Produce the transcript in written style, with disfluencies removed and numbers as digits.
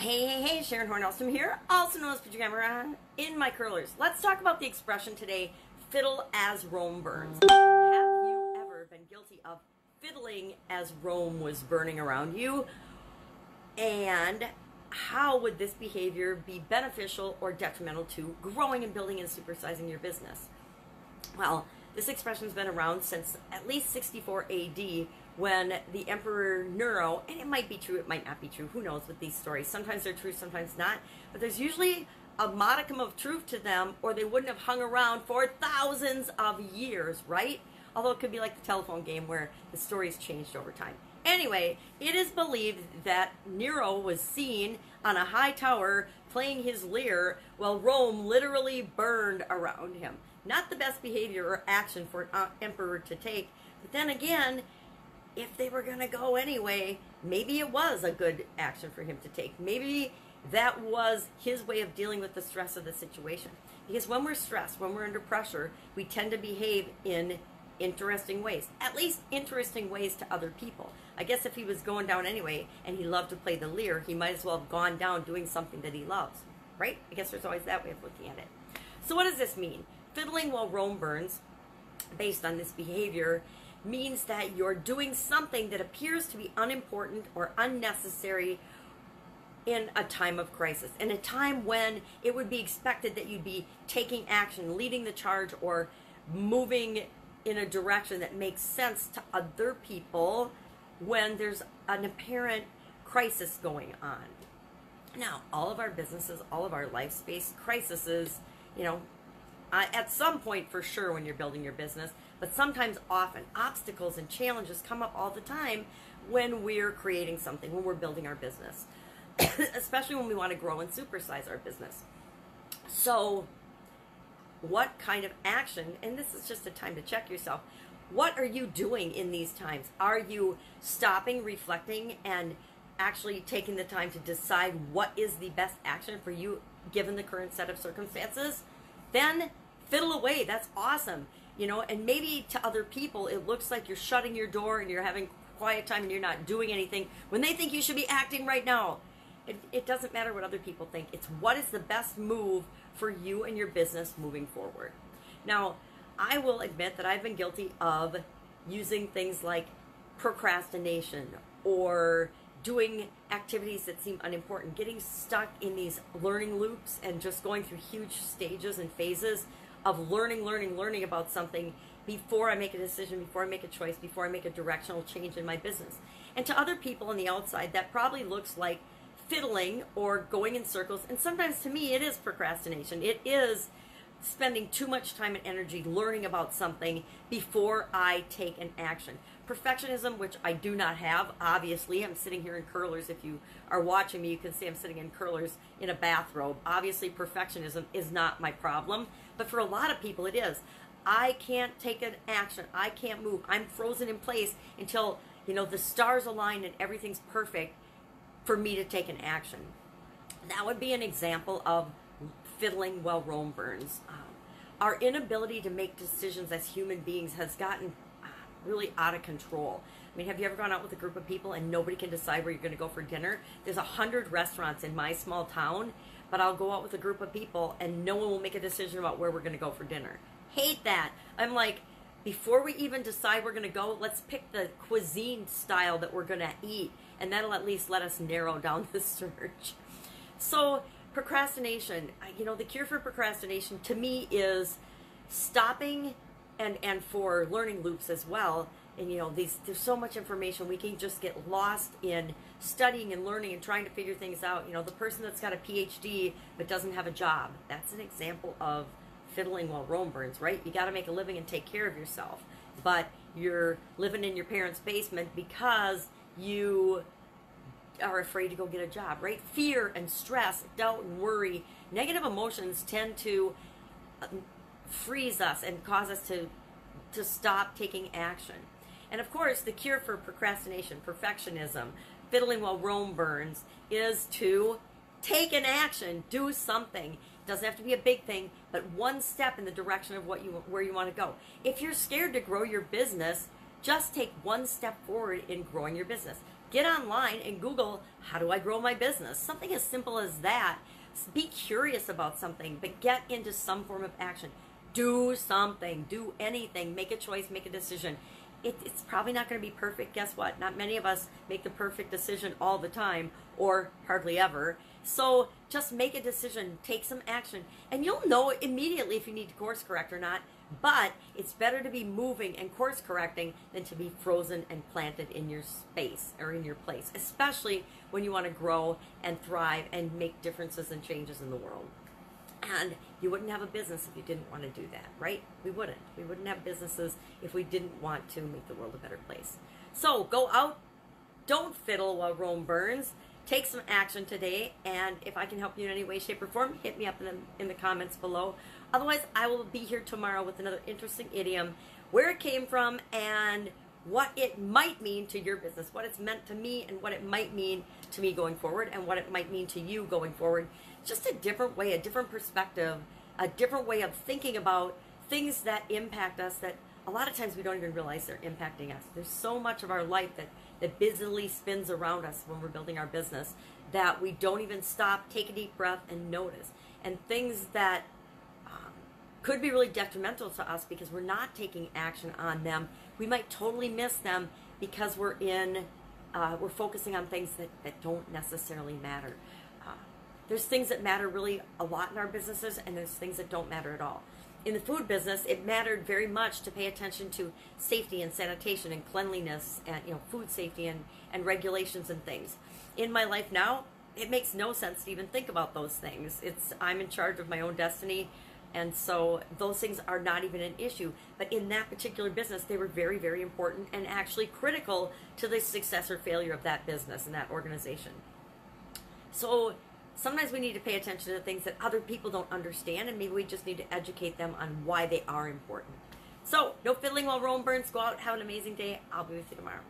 Hey, Sharon Horn Alston here, also known as Put Your Camera On in My Curlers. Let's talk about the expression today, fiddle as Rome burns. Have you ever been guilty of fiddling as Rome was burning around you? And how would this behavior be beneficial or detrimental to growing and building and supersizing your business? Well, this expression's been around since at least 64 AD when the Emperor Nero, and it might be true, it might not be true, who knows with these stories. Sometimes they're true, sometimes not, but there's usually a modicum of truth to them or they wouldn't have hung around for thousands of years, right? Although it could be like the telephone game where the stories changed over time. Anyway, it is believed that Nero was seen on a high tower playing his lyre while Rome literally burned around him. Not the best behavior or action for an emperor to take. But then again, if they were going to go anyway, maybe it was a good action for him to take. Maybe that was his way of dealing with the stress of the situation. Because when we're stressed, when we're under pressure, we tend to behave in interesting ways. At least interesting ways to other people. I guess if he was going down anyway and he loved to play the lyre, he might as well have gone down doing something that he loves. Right? I guess there's always that way of looking at it. So what does this mean? Fiddling while Rome burns, based on this behavior, means that you're doing something that appears to be unimportant or unnecessary in a time of crisis, in a time when it would be expected that you'd be taking action, leading the charge, or moving in a direction that makes sense to other people when there's an apparent crisis going on. Now, all of our businesses, all of our life space crises, you know, at some point for sure when you're building your business, but sometimes often obstacles and challenges come up all the time when we're creating something, when we're building our business, especially when we want to grow and supersize our business. So what kind of action, and this is just a time to check yourself, what are you doing in these times? Are you stopping, reflecting, and actually taking the time to decide what is the best action for you given the current set of circumstances? Then fiddle away. That's awesome. You know, and maybe to other people, it looks like you're shutting your door and you're having quiet time and you're not doing anything when they think you should be acting right now. It doesn't matter what other people think. It's what is the best move for you and your business moving forward. Now, I will admit that I've been guilty of using things like procrastination or doing activities that seem unimportant, getting stuck in these learning loops and just going through huge stages and phases of learning about something before I make a decision, before I make a choice, before I make a directional change in my business. And to other people on the outside, that probably looks like fiddling or going in circles. And sometimes to me, it is procrastination. It is spending too much time and energy learning about something before I take an action. Perfectionism, which I do not have, obviously. I'm sitting here in curlers. If you are watching me, you can see I'm sitting in curlers in a bathrobe. Obviously, perfectionism is not my problem, but for a lot of people, it is. I can't take an action. I can't move. I'm frozen in place until, you know, the stars align and everything's perfect for me to take an action. That would be an example of fiddling while Rome burns. Our inability to make decisions as human beings has gotten really out of control. I mean, have you ever gone out with a group of people and nobody can decide where you're going to go for dinner? There's 100 restaurants in my small town, but I'll go out with a group of people and no one will make a decision about where we're going to go for dinner. Hate that. I'm like, before we even decide we're going to go, let's pick the cuisine style that we're going to eat, and that'll at least let us narrow down the search. So procrastination, you know, the cure for procrastination to me is stopping and for learning loops as well. And you know, there's so much information we can just get lost in studying and learning and trying to figure things out. You know, the person that's got a PhD but doesn't have a job, that's an example of fiddling while Rome burns, right? You got to make a living and take care of yourself, but you're living in your parents' basement because you are afraid to go get a job, right? Fear and stress, doubt and worry, negative emotions tend to freeze us and cause us to stop taking action. And of course, the cure for procrastination, perfectionism, fiddling while Rome burns is to take an action, do something. It doesn't have to be a big thing, but one step in the direction of where you want to go. If you're scared to grow your business, just take one step forward in growing your business. Get online and Google, how do I grow my business? Something as simple as that. Be curious about something, but get into some form of action. Do something, do anything, make a choice, make a decision. It's probably not going to be perfect. Guess what? Not many of us make the perfect decision all the time, or hardly ever. So just make a decision, take some action, and you'll know immediately if you need to course correct or not. But it's better to be moving and course correcting than to be frozen and planted in your space or in your place, especially when you want to grow and thrive and make differences and changes in the world. And you wouldn't have a business if you didn't want to do that, right? We wouldn't. We wouldn't have businesses if we didn't want to make the world a better place. So go out, don't fiddle while Rome burns. Take some action today, and if I can help you in any way, shape, or form, hit me up in the comments below. Otherwise, I will be here tomorrow with another interesting idiom, where it came from, and what it might mean to your business, what it's meant to me, and what it might mean to me going forward, and what it might mean to you going forward. Just a different way, a different perspective, a different way of thinking about things that impact us that a lot of times we don't even realize they're impacting us. There's so much of our life that busily spins around us when we're building our business that we don't even stop, take a deep breath, and notice. And things that could be really detrimental to us because we're not taking action on them. We might totally miss them because we're focusing on things that don't necessarily matter. There's things that matter really a lot in our businesses, and there's things that don't matter at all. In the food business, it mattered very much to pay attention to safety and sanitation and cleanliness and food safety and regulations and things. In my life now, it makes no sense to even think about those things. I'm in charge of my own destiny, and so those things are not even an issue. But in that particular business, they were very, very important and actually critical to the success or failure of that business and that organization. So sometimes we need to pay attention to things that other people don't understand, and maybe we just need to educate them on why they are important. So, no fiddling while Rome burns. Go out, have an amazing day. I'll be with you tomorrow.